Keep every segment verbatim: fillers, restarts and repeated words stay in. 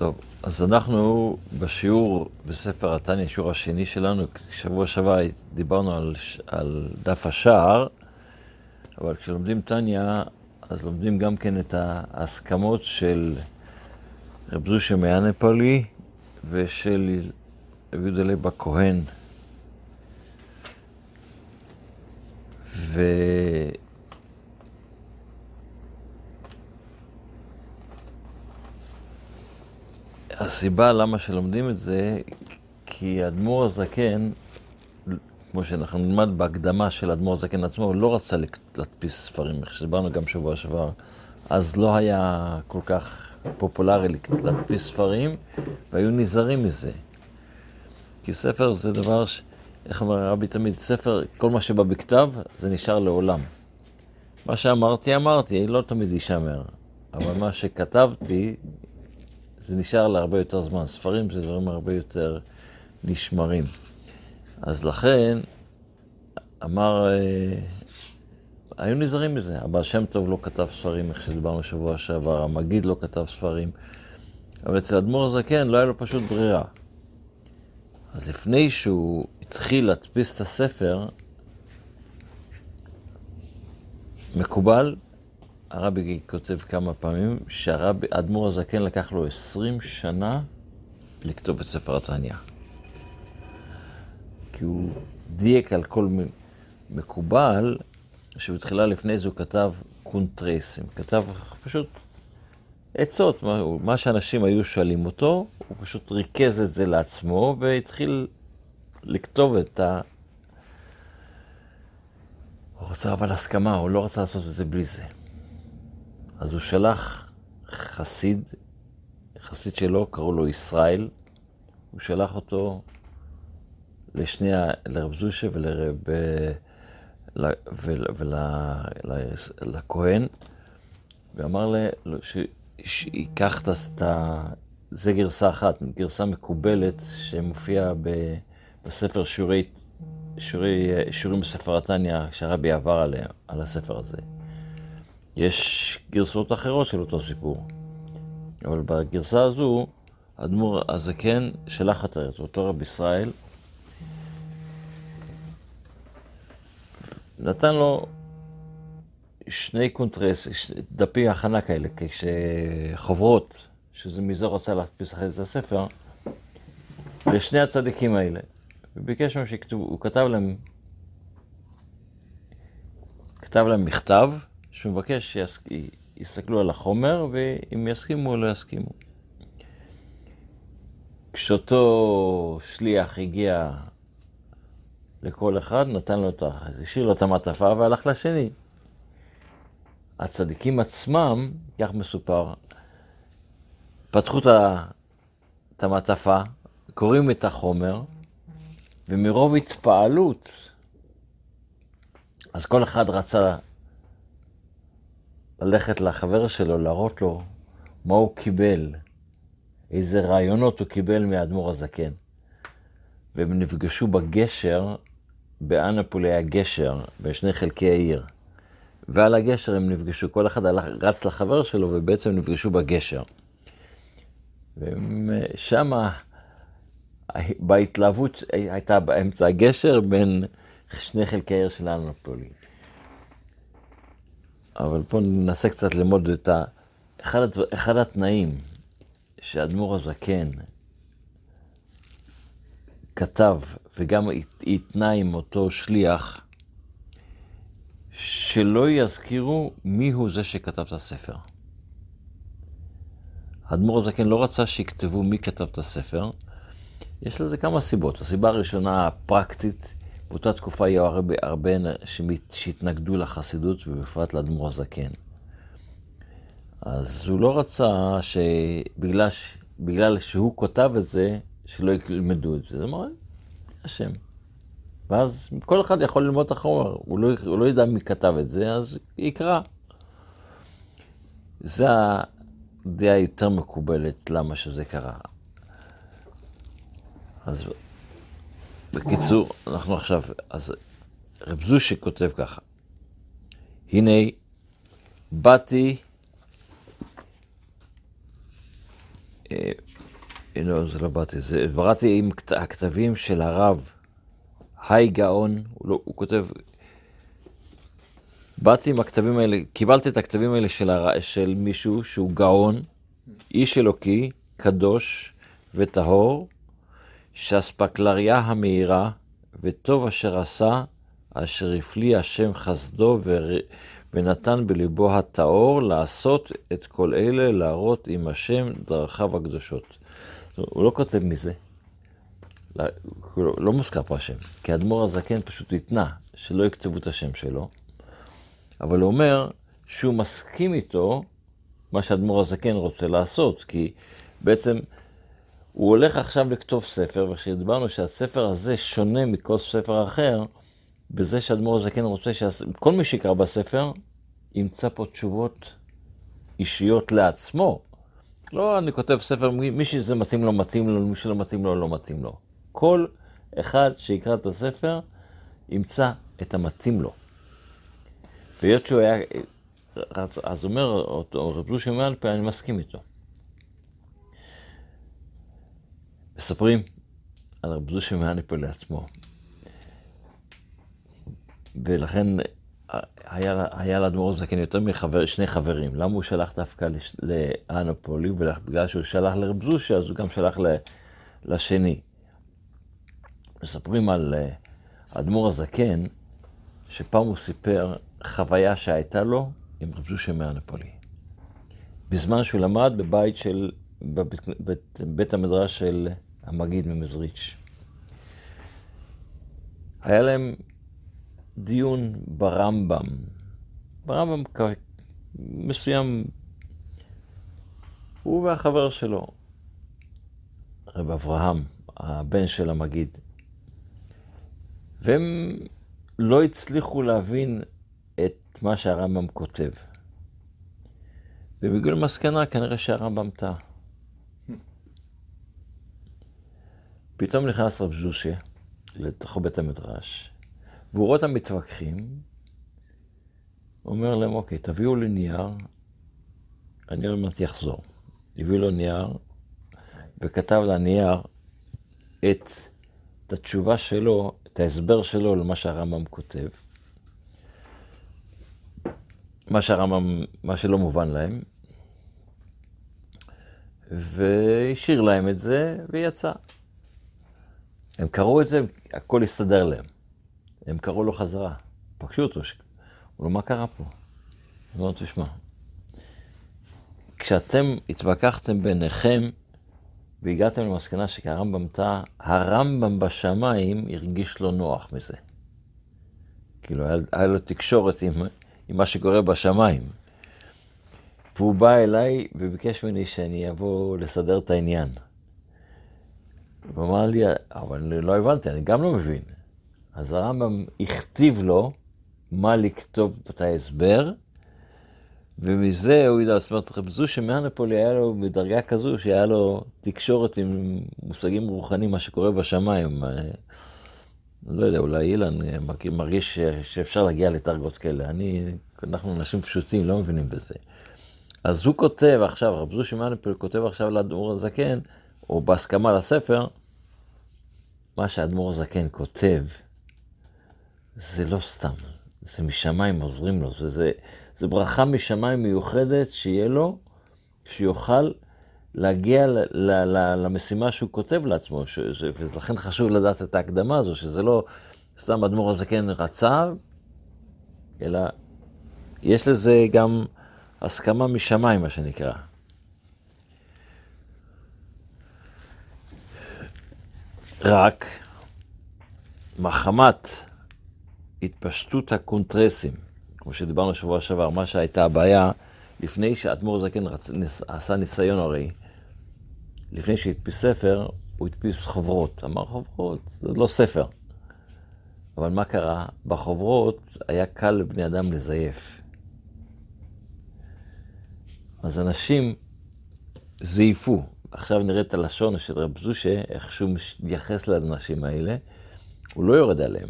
טוב, אז אנחנו בשיעור בספר התניא, השיעור השני שלנו, שבוע שבוע דיברנו על, על דף השער, אבל כשלומדים תניא, אז לומדים גם כן את ההסכמות של רב זושא מאניפולי ושל יהודה ליב הכהן. ו... הסיבה למה שלומדים את זה, כי אדמור הזקן, כמו שאנחנו נלמד בהקדמה של אדמור הזקן עצמו, הוא לא רצה להדפיס ספרים, כשדיברנו גם שבוע שעבר, אז לא היה כל כך פופולרי להדפיס ספרים, והיו נזהרים מזה. כי ספר זה דבר, ש... איך אומר הרבי תמיד, ספר, כל מה שבא בכתב, זה נשאר לעולם. מה שאמרתי, אמרתי, לא תמיד ישמר, אבל מה שכתבתי, זה נשאר להרבה יותר זמן. ספרים זה דברים הרבה יותר נשמרים. אז לכן, אמר, אה, היו נזהרים מזה. אבל שם טוב לא כתב ספרים, איך שדיברנו שבוע שעבר, המגיד לא כתב ספרים. אבל אצל אדמור הזקן לא היה לו פשוט ברירה. אז לפני שהוא התחיל להדפיס את הספר, מקובל, הרבי כותב כמה פעמים שהרבי, אדמור הזקן לקח לו עשרים שנה לכתוב את ספר התניא. כי הוא דייק על כל מקובל, שבתחילה לפני זה הוא כתב קונטרסים. כתב פשוט עצות, מה, מה שאנשים היו שואלים אותו, הוא פשוט ריכז את זה לעצמו והתחיל לכתוב את ה... הוא רוצה אבל הסכמה, הוא לא רצה לעשות את זה בלי זה. אז הוא שלח חסיד, חסיד שלו, קראו לו ישראל, הוא שלח אותו לשניה, לרב זושא ולרב... ולכהן, ואמר לו שיקח את ה... זה גרסה אחת, גרסה מקובלת שמופיעה בספר שיעורי... שיעורים בספר התניא, שהרבי עבר עליה, על הספר הזה. יש גרסאות אחרות של אותו סיפור, אבל בגרסה הזו, אדמור הזקן שלח את אותו רב ישראל, נתן לו שני קונטרס, דפי הכנה כאלה, כשחוברות, שזה מזה רצה להדפיס אחרי את הספר, לשני הצדיקים האלה, וביקש מהם שכתוב, הוא כתב להם, כתב להם מכתב, שהוא מבקש שיסתכלו על החומר, ואם יסכימו או לא יסכימו. כשאותו שליח הגיע לכל אחד, נתן לו אותה, אז השאיר לו את המעטפה והלך לשני. הצדיקים עצמם, כך מסופר, פתחו את המעטפה, קוראים את החומר, ומרוב התפעלות, אז כל אחד רצה ללכת לחבר שלו, להראות לו מה הוא קיבל, איזה רעיונות הוא קיבל מהאדמו"ר הזקן. והם נפגשו בגשר, באניפולי הגשר, בשני חלקי העיר. ועל הגשר הם נפגשו, כל אחד רץ לחבר שלו ובעצם נפגשו בגשר. ושמה, בהתלהבות הייתה באמצע הגשר בין שני חלקי העיר של אניפולי. אבל פה ננסה קצת ללמוד את ה... אחד, אחד התנאים שהאדמו"ר הזקן כתב וגם התנה עם אותו שליח, שלא יזכירו מיהו זה שכתב את הספר. האדמו"ר הזקן לא רצה שיכתבו מי כתב את הספר. יש לזה כמה סיבות. הסיבה הראשונה הפרקטית, באותה תקופה היו הרבה, הרבה שהתנגדו לחסידות ובפרט לאדמו"ר הזקן. אז הוא לא רצה שבגלל, בגלל שהוא כותב את זה, שלא ילמדו את זה. זאת אומרת, השם. ואז כל אחד יכול ללמוד את החומר. הוא לא, הוא לא ידע מי כתב את זה, אז יקרא. זה הדעה יותר מקובלת למה שזה קרה. אז... בקיצור, אנחנו עכשיו, אז רב זושא כותב ככה. הנה, באתי לא, זה לא באתי, זה עברתי עם הכתבים של הרב האי גאון, הוא כותב, באתי עם הכתבים האלה, קיבלתי את הכתבים האלה של מישהו שהוא גאון, איש אלוקי, קדוש וטהור, שאספקלריא המהירה, וטוב אשר עשה, אשר הפליא השם חסדו ונתן בליבו הטהור, לעשות את כל אלה, להראות עם השם דרכיו הקדושות. הוא לא כותב מזה, לא מוזכר פה השם, כי אדמור הזקן פשוט התנה, שלא יכתבו את השם שלו, אבל הוא אומר שהוא מסכים איתו מה שאדמור הזקן רוצה לעשות, כי בעצם הוא הולך עכשיו לכתוב ספר, וכשדיברנו שהספר הזה שונה מכל ספר אחר, בזה שאדמור הזקן רוצה שכל מי שיקרא בספר ימצא פה תשובות אישיות לעצמו. לא, אני כותב ספר, מי שזה מתאים לו, מתאים לו, מי שלא מתאים לו, לא מתאים לו. כל אחד שיקרא את הספר ימצא את המתאים לו. והיות שהוא היה, אז אומר אותו, רב זושא מאניפולי, אני מסכים איתו. מספרים על רב זושא מאניפולי לעצמו. ולכן היה, היה לאדמור הזקן יותר מחבר, שני חברים. למה הוא שלח דווקא לאניפולי? בגלל שהוא שלח לרב זושא, אז הוא גם שלח לשני. מספרים על אדמור הזקן, שפעם הוא סיפר חוויה שהייתה לו עם רב זושא מאניפולי. בזמן שהוא למד בבית של, בבית, בית, בית המדרש של המגיד ממזריץ. היה להם דיון ברמב"ם, ברמב"ם מסוים, הוא והחבר שלו, רב אברהם, הבן של המגיד, והם לא הצליחו להבין את מה שהרמב"ם כותב. ובגלל מסקנה כנראה שהרמב"ם טעה. פתאום נכנס רב זושא לתוך בית המדרש, והוא רואה את המתווכחים, אומר להם, אוקיי, תביאו לי נייר, אני לא יודעת יחזור. הביא לו נייר, וכתב לנייר את, את התשובה שלו, את ההסבר שלו למה שהרמב"ם כותב. מה שהרמב"ם, מה שלא מובן להם. והשאיר להם את זה, ויצא. הם קראו את זה, הכל הסתדר להם. הם קראו לו חזרה, פגשו אותו, הוא לא מה קרה פה? לא יודעת לשמע. כשאתם התווכחתם ביניכם והגעתם למסקנה שהרמב"ם טעה, הרמב"ם בשמיים הרגיש לו נוח מזה. כאילו היה, היה לו תקשורת עם, עם מה שקורה בשמיים. והוא בא אליי וביקש ממני שאני אבוא לסדר את העניין. הוא אמר לי, אבל לא הבנתי, אני גם לא מבין. אז הרמב"ם הכתיב לו מה לכתוב את ההסבר, ומזה הוא ידע, זאת אומרת, רב זושא מאניפולי היה לו בדרגה כזו שהיה לו תקשורת עם מושגים רוחניים, מה שקורה בשמיים. לא יודע, אולי אילן מרגיש שאפשר להגיע לדרגות כאלה. אני, אנחנו אנשים פשוטים, לא מבינים בזה. אז הוא כותב עכשיו, רב זושא מאניפולי כותב עכשיו לאדמור הזקן, או בהסכמה לספר, מה שאדמור הזקן כותב, זה לא סתם, זה משמיים עוזרים לו, זה, זה, זה ברכה משמיים מיוחדת שיהיה לו, שיוכל להגיע ל, ל, ל, למשימה שהוא כותב לעצמו, ש, ש, ולכן חשוב לדעת את ההקדמה הזו, שזה לא סתם אדמור הזקן רצה, אלא יש לזה גם הסכמה משמיים, מה שנקרא. רק מחמת התפשטות הקונטרסים, כמו שדיברנו שבוע שעבר, מה שהייתה הבעיה, לפני שאדמור הזקן רצ... עשה ניסיון הרי, לפני שהדפיס ספר, הוא הדפיס חוברות. אמר חוברות, זה לא ספר. אבל מה קרה? בחוברות היה קל לבני אדם לזייף. אז אנשים זייפו. עכשיו נראה את הלשון של רב זושא, איך שהוא מתייחס לאנשים האלה, הוא לא יורד עליהם.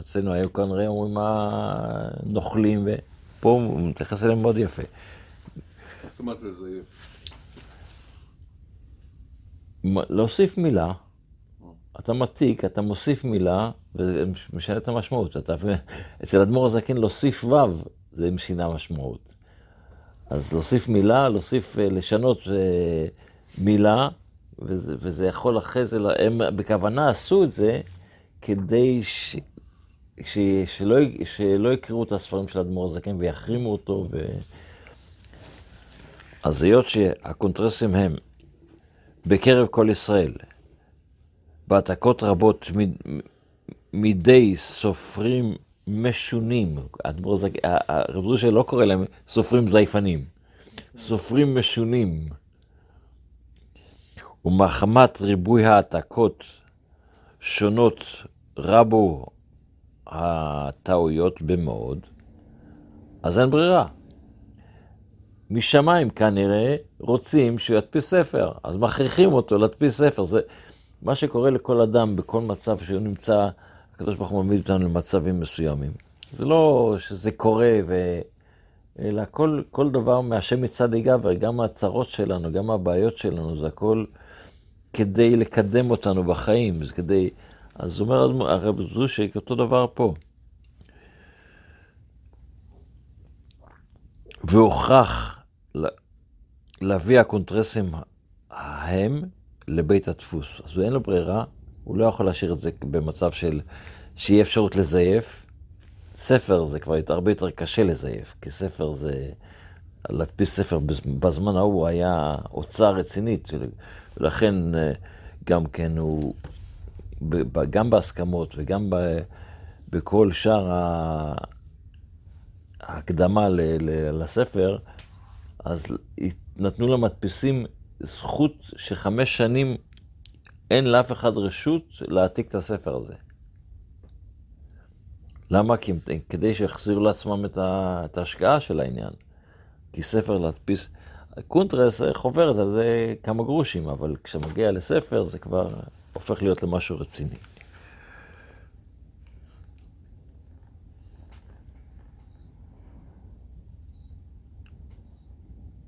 אצלנו היו כאן ראים, אומרים מה נוכלים, ופה הוא מתייחס אליהם מאוד יפה. זאת אומרת לזייף. להוסיף מילה, אתה מתיק, אתה מוסיף מילה, וזה משנה את המשמעות. אתה, אצל אדמור הזקן להוסיף וו, זה משנה משמעות. אז להוסיף מילה, להוסיף, לשנות מילה, וזה, וזה יכול אחרי זה, הם בכוונה עשו את זה, כדי ש, ש, שלא, שלא יקראו את הספרים של אדמור הזקן ויחרימו אותו. ו... אז היות שהקונטרסים הם בקרב כל ישראל, בהעתקות רבות מידי סופרים משונים, אדמור הזקן, הרב זושא לא קורא להם סופרים זייפנים, סופרים משונים, ומחמת ריבוי העתקות שונות רבו הטעויות במאוד, אז אין ברירה. משמיים כנראה רוצים שהוא ידפיס ספר, אז מכריחים אותו להדפיס ספר. זה מה שקורה לכל אדם בכל מצב שהוא נמצא, הקדוש ברוך הוא מעמיד אותנו למצבים מסוימים. זה לא שזה קורה, ו... אלא כל, כל דבר מהשם מצד יגבר, גם הצרות שלנו, גם הבעיות שלנו, זה הכל כדי לקדם אותנו בחיים, זה כדי... אז אומר הרב זושא, אותו דבר פה. והוכרח להביא הקונטרסים ההם לבית הדפוס. אז אין לו ברירה, הוא לא יכול להשאיר את זה במצב של שיהיה אפשרות לזייף. ספר זה כבר הרבה יותר קשה לזייף, כי ספר זה... להדפיס ספר בזמן ההוא היה הוצאה רצינית, ולכן גם כן הוא... גם בהסכמות וגם בכל שאר ההקדמה לספר, אז נתנו למדפיסים זכות שחמש שנים אין לאף אחד רשות להעתיק את הספר הזה. למה? כי כדי שיחזירו לעצמם את ההשקעה של העניין. כי ספר להדפיס, קונטרס חוברת על זה כמה גרושים, אבל כשמגיע לספר זה כבר... הופך להיות למשהו רציני.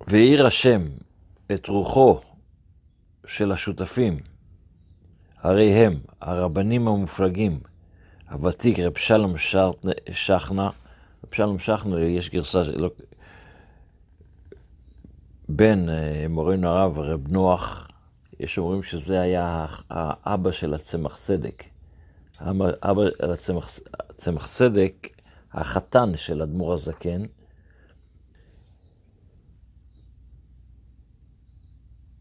והאיר השם את רוחו של השותפים, הרי הם הרבנים המופלגים, הוותיק רב שלום שכנא, רב שלום שכנא יש גרסה, לא, בן מורנו הרב רב נוח, יש אומרים שזה היה האבא של הצמח צדק. האבא של הצמח, הצמח צדק, החתן של אדמור הזקן.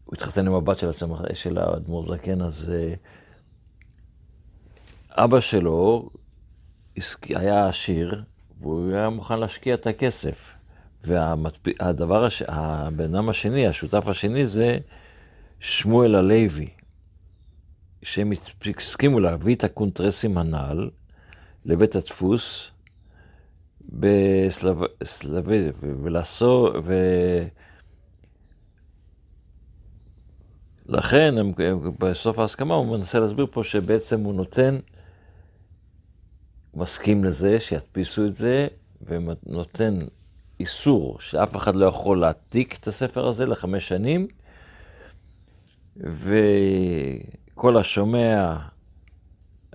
הוא התחתן עם הבת של הצמח, של אדמור הזקן, אז אבא שלו היה עשיר, והוא היה מוכן להשקיע את הכסף. והדבר, הבן אדם השני, השותף השני זה, שמואל הלוי, שהם הסכימו להביא את הקונטרסים הנעל לבית הדפוס בסלב... סלבי, ולעשו... ו... לכן, הם... בסוף ההסכמה, הוא מנסה להסביר פה שבעצם הוא נותן, מסכים לזה, שידפיסו את זה, ונותן איסור שאף אחד לא יכול להעתיק את הספר הזה לחמש שנים, וכל השומע,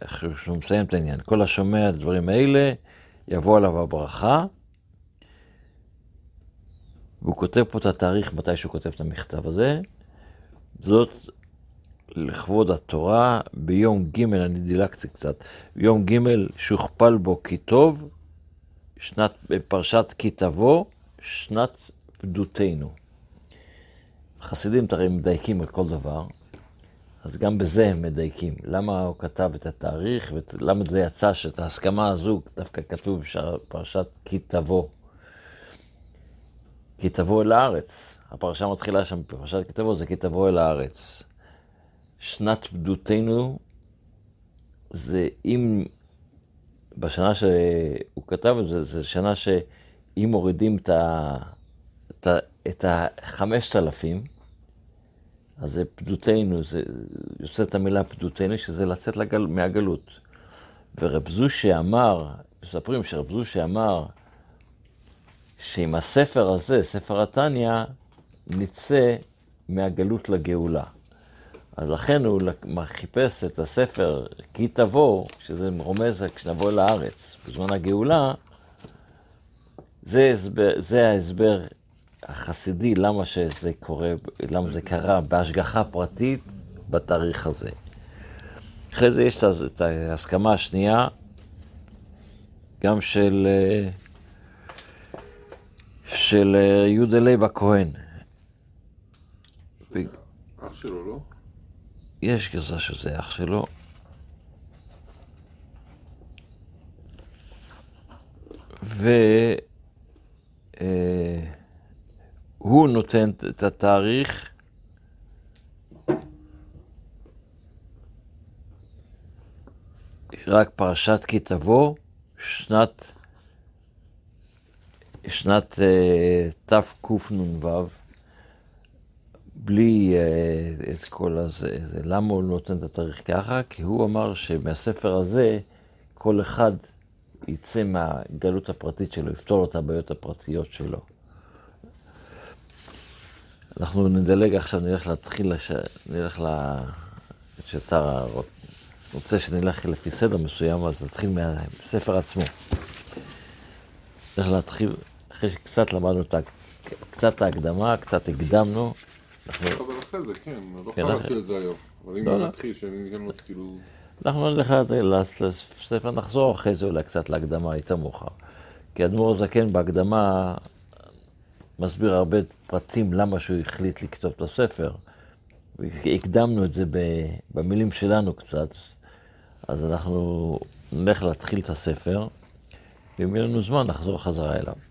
איך שהוא מסיים את העניין, כל השומע לדברים האלה, יבוא עליו הברכה, והוא כותב פה את התאריך מתי שהוא כותב את המכתב הזה, זאת לכבוד התורה ביום ג', אני דילגתי קצת, ביום ג' שהוכפל בו כי טוב, שנת, פרשת כי תבוא, שנת פדותנו. חסידים תראי מדייקים על כל דבר, אז גם בזה הם מדייקים. למה הוא כתב את התאריך, ולמה זה יצא שאת ההסכמה הזו דווקא כתוב פרשת כי תבוא. כי תבוא אל הארץ. הפרשה מתחילה שם, פרשת כי תבוא זה כי תבוא אל הארץ. שנת פדותנו זה אם, בשנה שהוא כתב את זה, זה שנה שאם מורידים את ה... את ה... את החמשת אלפים, אז זה פדותנו, זה יוצא את המילה פדותנו, שזה לצאת לגל, מהגלות. ורב זושא אמר, מספרים שרב זושא אמר, שעם הספר הזה, ספר התניא, נצא מהגלות לגאולה. אז לכן הוא חיפש את הספר, כי תבוא, שזה רומז כשנבוא לארץ, בזמן הגאולה, זה, הסבר, זה ההסבר החסידי, למה שזה קורה, למה זה קרה בהשגחה פרטית בתאריך הזה. אחרי זה יש את ההסכמה השנייה, גם של, של יהודה ליב הכהן. אח שלו, לא? יש גרסה שזה אח שלו. והוא נותן את התאריך רק פרשת כי תבוא, שנת, שנת תקנ"ו. בלי uh, את כל הזה, זה. למה הוא נותן את התאריך ככה? כי הוא אמר שמהספר הזה כל אחד יצא מהגלות הפרטית שלו, יפתור את הבעיות הפרטיות שלו. אנחנו נדלג עכשיו, נלך להתחיל, לש... נלך לשאתה, רוצה שנלך לפי סדר מסוים, אז נתחיל מהספר עצמו. נלך להתחיל, אחרי שקצת למדנו את ה... קצת ההקדמה, קצת הקדמנו, אבל אחרי זה, כן, לא חלפתי את זה היום, אבל אם אני אתחיל, שאני גם לא כאילו... אנחנו נלך לספר, נחזור אחרי זה אולי קצת להקדמה, הייתה מאוחר. כי אדמור הזקן בהקדמה מסביר הרבה פרטים למה שהוא החליט לכתוב את הספר. הקדמנו את זה במילים שלנו קצת, אז אנחנו נלך להתחיל את הספר, ואם יהיה לנו זמן נחזור חזרה אליו.